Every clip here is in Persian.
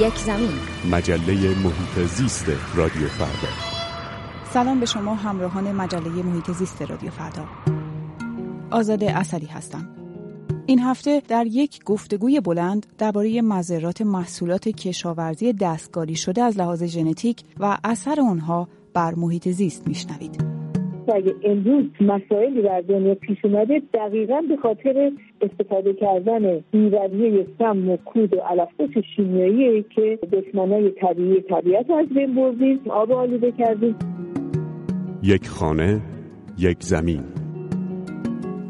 یک زمین. مجله محیط زیست رادیو فردا. سلام به شما همراهان مجله محیط زیست رادیو فردا. آزاده اصلی هستم. این هفته در یک گفتگوی بلند درباره مضرات محصولات کشاورزی دستکاری شده از لحاظ ژنتیک و اثر آنها بر محیط زیست میشنوید. اگه امروز مسائلی در دنیا پیش اومده دقیقاً به خاطر استفاده کردن بیرویه سم و کود و علف‌پوش شیمیاییه که دشمنای طبیعی طبیعت از بین بردیم، آب آلوده کردیم. یک خانه، یک زمین.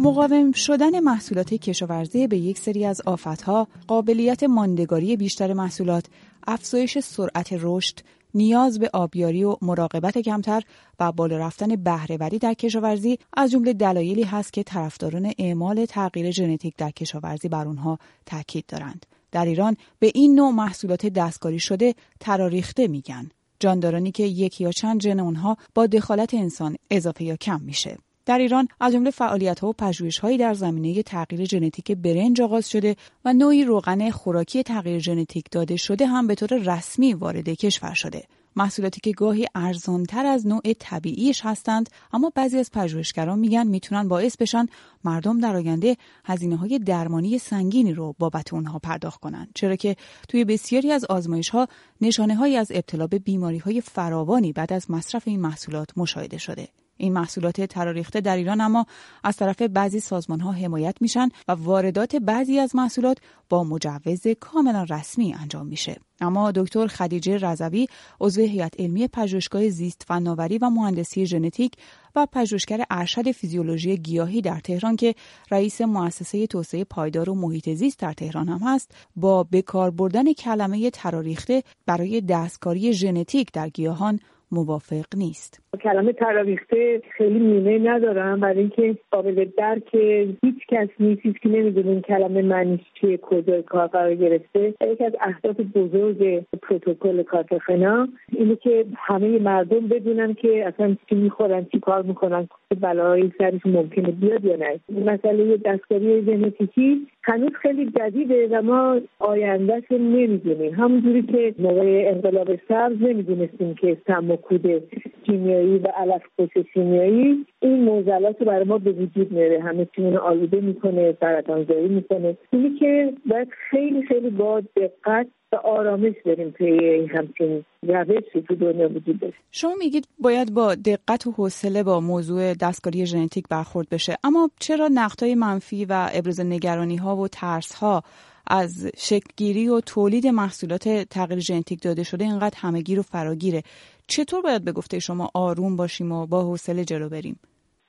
مقاوم شدن محصولات کشاورزی به یک سری از آفت‌ها، قابلیت ماندگاری بیشتر محصولات، افزایش سرعت رشد، نیاز به آبیاری و مراقبت کمتر و بالا رفتن بهره‌وری در کشاورزی از جمله دلایلی هست که طرفداران اعمال تغییر ژنتیک در کشاورزی بر آنها تاکید دارند. در ایران به این نوع محصولات دستکاری شده تراریخته میگن. جاندارانی که یک یا چند ژن آنها با دخالت انسان اضافه یا کم میشه. در ایران از جمله فعالیت‌ها و پژوهش‌هایی در زمینه تغییر ژنتیک برنج آغاز شده و نوعی روغن خوراکی تغییر ژنتیک داده شده هم به طور رسمی وارد کشور شده. محصولاتی که گاهی ارزان‌تر از نوع طبیعیش هستند، اما بعضی از پژوهشگران میگن میتونن باعث بشن مردم در آینده هزینه‌های درمانی سنگینی رو بابت اونها پرداخت کنن، چرا که توی بسیاری از آزمایش‌ها نشانه‌هایی از ابتلا به بیماری‌های فراوانی بعد از مصرف این محصولات مشاهده شده. این محصولات تراریخته در ایران اما از طرف بعضی سازمان‌ها حمایت میشن و واردات بعضی از محصولات با مجوز کاملا رسمی انجام میشه. اما دکتر خدیجه رضوی، عضو هیئت علمی پژوهشگاه زیست فناوری و مهندسی ژنتیک و پژوهشگر ارشد فیزیولوژی گیاهی در تهران که رئیس مؤسسه توسعه پایدار و محیط زیست در تهران هم هست، با بکار بردن کلمه تراریخته برای دستکاری ژنتیک در گیاهان موافق نیست. کلمه تراریخته خیلی معنی ندارم، برای اینکه قابل درک هیچ کس نیست که نمیدونه این کلمه معنیش چیه، کجای کار قرار گرفته. یکی از اهداف بزرگ پروتکل کارتاخنا اینه که همه مردم بدونن که اصلا چی میخورن، چی کار میکنن، چه بلایی سرش ممکنه بیاد یا نه. مسئله دستکاری ژنتیکی هنوز خیلی جدیده و ما آیندهش رو نمیدونیم، همونجوری که موقع انقلاب سبز نمیدونستیم که سم و کود شیمیایی و علف‌پوش شیمیایی این معضلات رو برای ما به وجود میاره، همه چیمون رو آلوده میکنه، سرطان‌زایی میکنه. اینی که باید خیلی خیلی با دقت و آرامش بریم پی این همچین روشی تو دنیا وجود داره. شما میگید باید با دقت و حوصله با موضوع دستکاری ژنتیک برخورد بشه، اما چرا نقدهای منفی و ابراز نگرانی‌ها و ترس‌ها از شکل‌گیری و تولید محصولات تغییر ژنتیک داده شده اینقدر همگیر و فراگیره؟ چطور باید به گفته شما آروم باشیم و با حوصله جلو بریم؟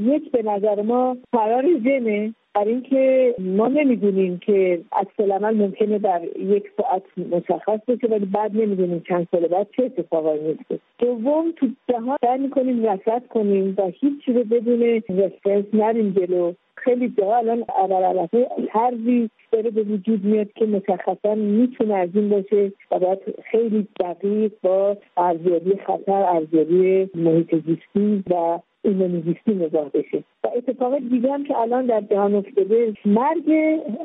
یک، به نظر ما فرار ژنه، برای اینکه ما نمیدونیم که عکس‌العمل ممکنه در یک ساعت مشخص بشه ولی بعد نمیدونیم چند سال بعد چه اتفاقی میفته. دوم، تو جهان سعی میکنیم رصد کنیم و هیچ چیزی بدون رفرنس نریم جلو. خیلی جاها الان علف‌های طرزی داره به وجود میاد که مشخصا میتونه از این باشه و باید خیلی دقیق با ارزیابی خطر، ارزیابی محیط زیستی و ایمنیزیستی نگاه بشه. و اتفاق دیگه هم که الان در جهان افتاده مرگ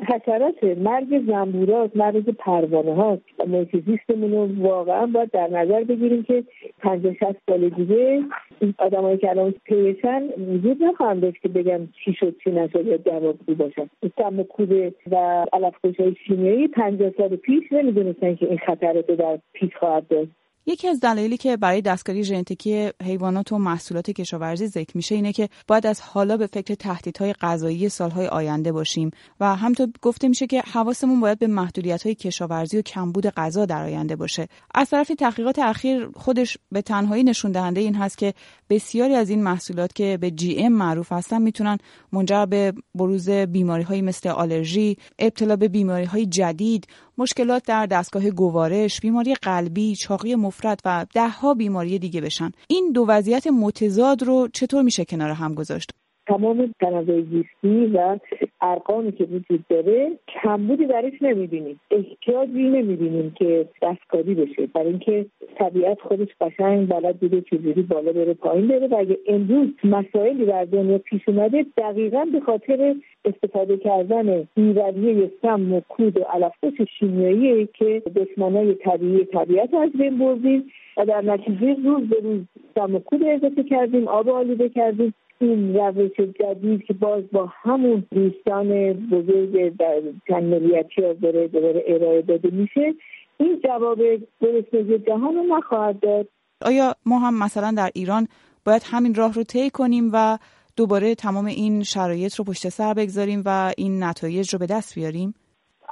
حشراته، مرگ زنبورات، مرگ پروانه هاست. محیط زیستمون رو واقعا باید در نظر بگیریم که 50-60 سال دیگه این آدمایی که الان پیشن وجود نخواهم داشت که بگم چی شد چی نشد یا جوابگو باشن. سم کوده و علف‌پوش‌های شیمیایی 50 سال پیش نمیدونستن که این خطرات در پیش خواهد داشت. یکی از دلایلی که برای دستکاری ژنتیکی حیوانات و محصولات کشاورزی ذکر میشه اینه که باید از حالا به فکر تهدیدهای غذایی سالهای آینده باشیم و همطور گفته میشه که حواسمون باید به محدودیت‌های کشاورزی و کمبود غذا در آینده باشه. از طرف تحقیقات اخیر خودش به تنهایی نشون دهنده این هست که بسیاری از این محصولات که به جی ام معروف هستن میتونن منجر به بروز بیماری‌هایی مثل آلرژی، ابتلا به بیماری‌های جدید، مشکلات در دستگاه گوارش، بیماری قلبی، چاقی مفرط و دهها بیماری دیگه بشن. این دو وضعیت متضاد رو چطور میشه کنار هم گذاشت؟ تمام تنوع‌زیستی و ارقامی که وجود داره کمبودی درش نمی‌بینیم، احتیاجی نمی‌بینیم که دستکاری بشه، برای اینکه طبیعت خودش قشنگ بلد بوده چجوری بالا بره پایین بره و اگه امروز مسائلی در دنیا پیش اومده دقیقاً به خاطر استفاده کردن بی‌رویه سم و کود و علف‌پوش شیمیایی که دشمنای طبیعی طبیعت از بین بردیم و در نتیجه روز به روز سم و کود اضافه کردیم، آب آلوده کردیم. این روش جدید که باز با همون دوستان بزرگ در چندملیتی ها داره ارائه داده میشه، این جواب گرسنگی جهان رو نخواهد داد. آیا ما هم مثلا در ایران باید همین راه رو طی کنیم و دوباره تمام این شرایط رو پشت سر بگذاریم و این نتایج رو به دست بیاریم؟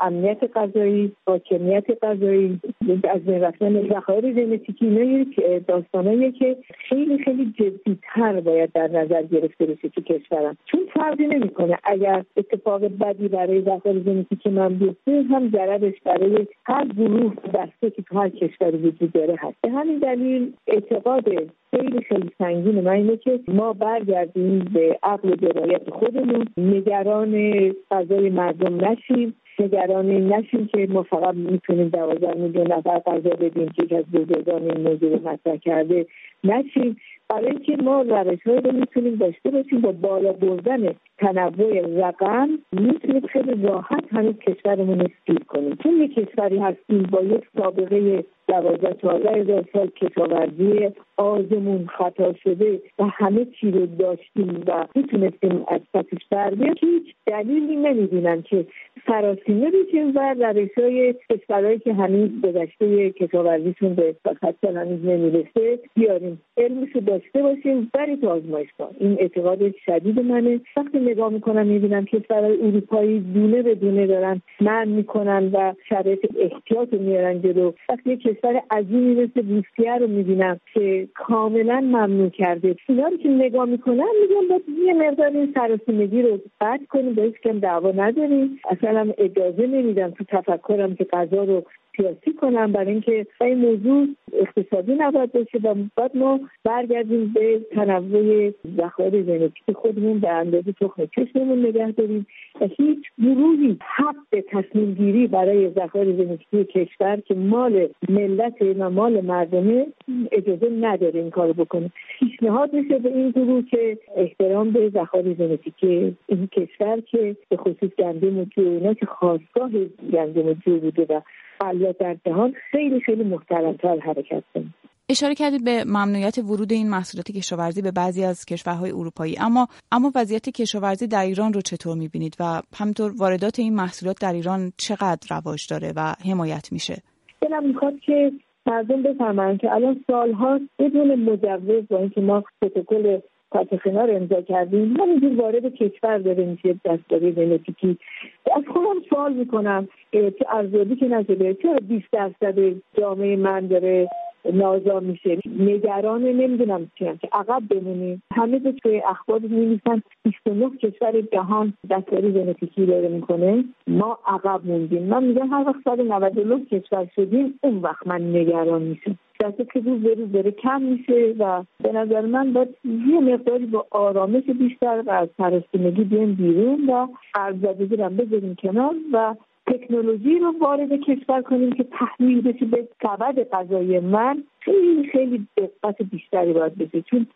امنیت غذایی، حاکمیت غذایی، از بین رفتن ذخایر ژنتیکی، اینا داستاناییه که خیلی خیلی جدی‌تر باید در نظر گرفته بشه تو کشورم، چون فرقی نمی‌کنه اگر اتفاق بدی برای ذخایر ژنتیکی من بیفته هم ضررش برای هر گروه دسته که تو هر کشوری وجود داره هست. به همین دلیل اعتقاد خیلی سنگین من اینه که ما برگردیم به عقل و درایت خودمون، نگران غذای مردم نشیم، نگرانی نشیم که ما فقط میتونیم 12 میلیون نفر غذا بدیم که یک از بزرگان این موضوع مطرح کرده نشیم، برای اینکه ما روش‌هایی رو میتونیم داشته باشیم با بالا بردن تنوع رقم میتونیم خیلی راحت همین کشورمون رو سیر کنیم. چون یک کشوری هستیم با یک سابقه 12-14 هزار سال کشاورزی آزمون خطا شده و همه چی رو داشتیم و میتونستیم از پسش بر بیاییم، هیچ دلیلی نمی‌بینم که فراسینه بشیم و روش‌های کشورهایی که هنوز گذشته کشاورزیشون به خط هنوز نمیرسه بیاریم، علمش رو داشته باشیم برای تو آزمایشگاه. این اعتقاد شدید منه. وقتی نگاه میکنم میبینم کشورهای اروپایی دونه به دونه دارن منع میکنن و شرایط احتیاط رو میارن جلو. وقتی کشور عظیمی مثل روسیه رو میبینم که کاملا ممنوع کرده، اینا رو که نگاه میکنم میگم باید یه مقدار این سراسیمگی رو قطع کنیم، با هیچکم دعوا نداریم. اصلا هم اجازه نمیدم تو تفکرم که غذا رو سیاسی کنم، برای اینکه این موضوع اقتصادی نباید باشه و باید ما برگردیم به تنوع ذخایر ژنتیک خودمون به اندازه تخم کشمون نگه داریم و هیچ گروهی حق تصمیم گیری برای ذخایر ژنتیک کشور که مال ملت و مال مردمه اجازه نداره این کارو بکنه. پیشنهاد میشه به این گروه که احترام به ذخایر ژنتیک این کشور که به خصوص گندم و جو، اینا که خاصگاه گندم و جو بوده و فعالیت در جهان خیلی خیلی محترم‌تر حرکت کنیم. اشاره کردید به ممنوعیت ورود این محصولات کشاورزی به بعضی از کشورهای اروپایی، اما وضعیت کشاورزی در ایران رو چطور می‌بینید و همینطور واردات این محصولات در ایران چقدر رواج داره و حمایت میشه؟ دلم می‌خواد که مردم بفهمن که الان سال‌ها بدون مجوز با اینکه ما پروتکل پاتخینا رو امضا کردیم همینجور وارد کشور داره میشه دستکاری ژنتیکی. از خودم سوال میکنم که ارزیابی که نشده چرا 20% جامعه من داره نازا میشه؟ نگران نمیدونم چیم که عقب بمونیم. همه به توی اخبار می‌نویسن 29 کشور جهان دستکاری ژنتیکی داره میکنه، ما عقب موندیم. من میگم هر وقت 199 کشور شدیم اون وقت من نگران میشم. درسته که روز داره کم میشه و به نظر من باید یه مقداری با آرامش بیشتر و از پرستیمگی بیان بیرون و ارزیابی رو بذاریم کنار و تکنولوژی رو وارد کشور کنیم که تحمیل بشه به سبد غذایی من. خیلی خیلی دقت بیشتری باید بشه، چون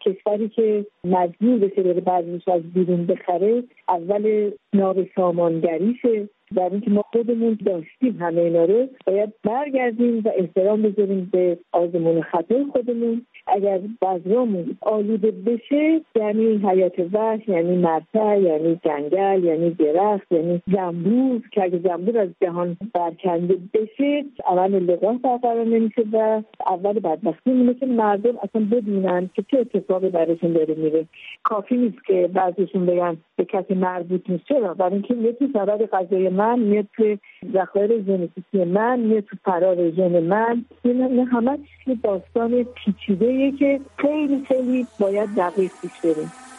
کشوری که مجبور بشه داره بعضیش از بیرون بخره اول نابسامانگریشه. در اینکه ما خودمون داشتیم همه اینا رو باید برگردیم و احترام بذاریم به آزمون خطر خودمون. اگر بذرامون آلوده بشه یعنی حیات وحش، یعنی مرتع، یعنی جنگل، یعنی درخت، یعنی زنبور که اگه زنبور از جهان برکنده بشه اول لقاح برقرار نمیشه و اول بدبختی میمونه که مردم اصلا بدونن که چه اتفاقی براشون داره میره. کافی نیست که بعضیشون بگن به کسی مربوط نیست، چرا؟ برای اینکه یکی سبد غذایی من میاد توی ذخایر ژنتیکی من، میاد تو فرار ژن من. این همه داستان پیچیده که خیلی باید دقیق پیش بریم.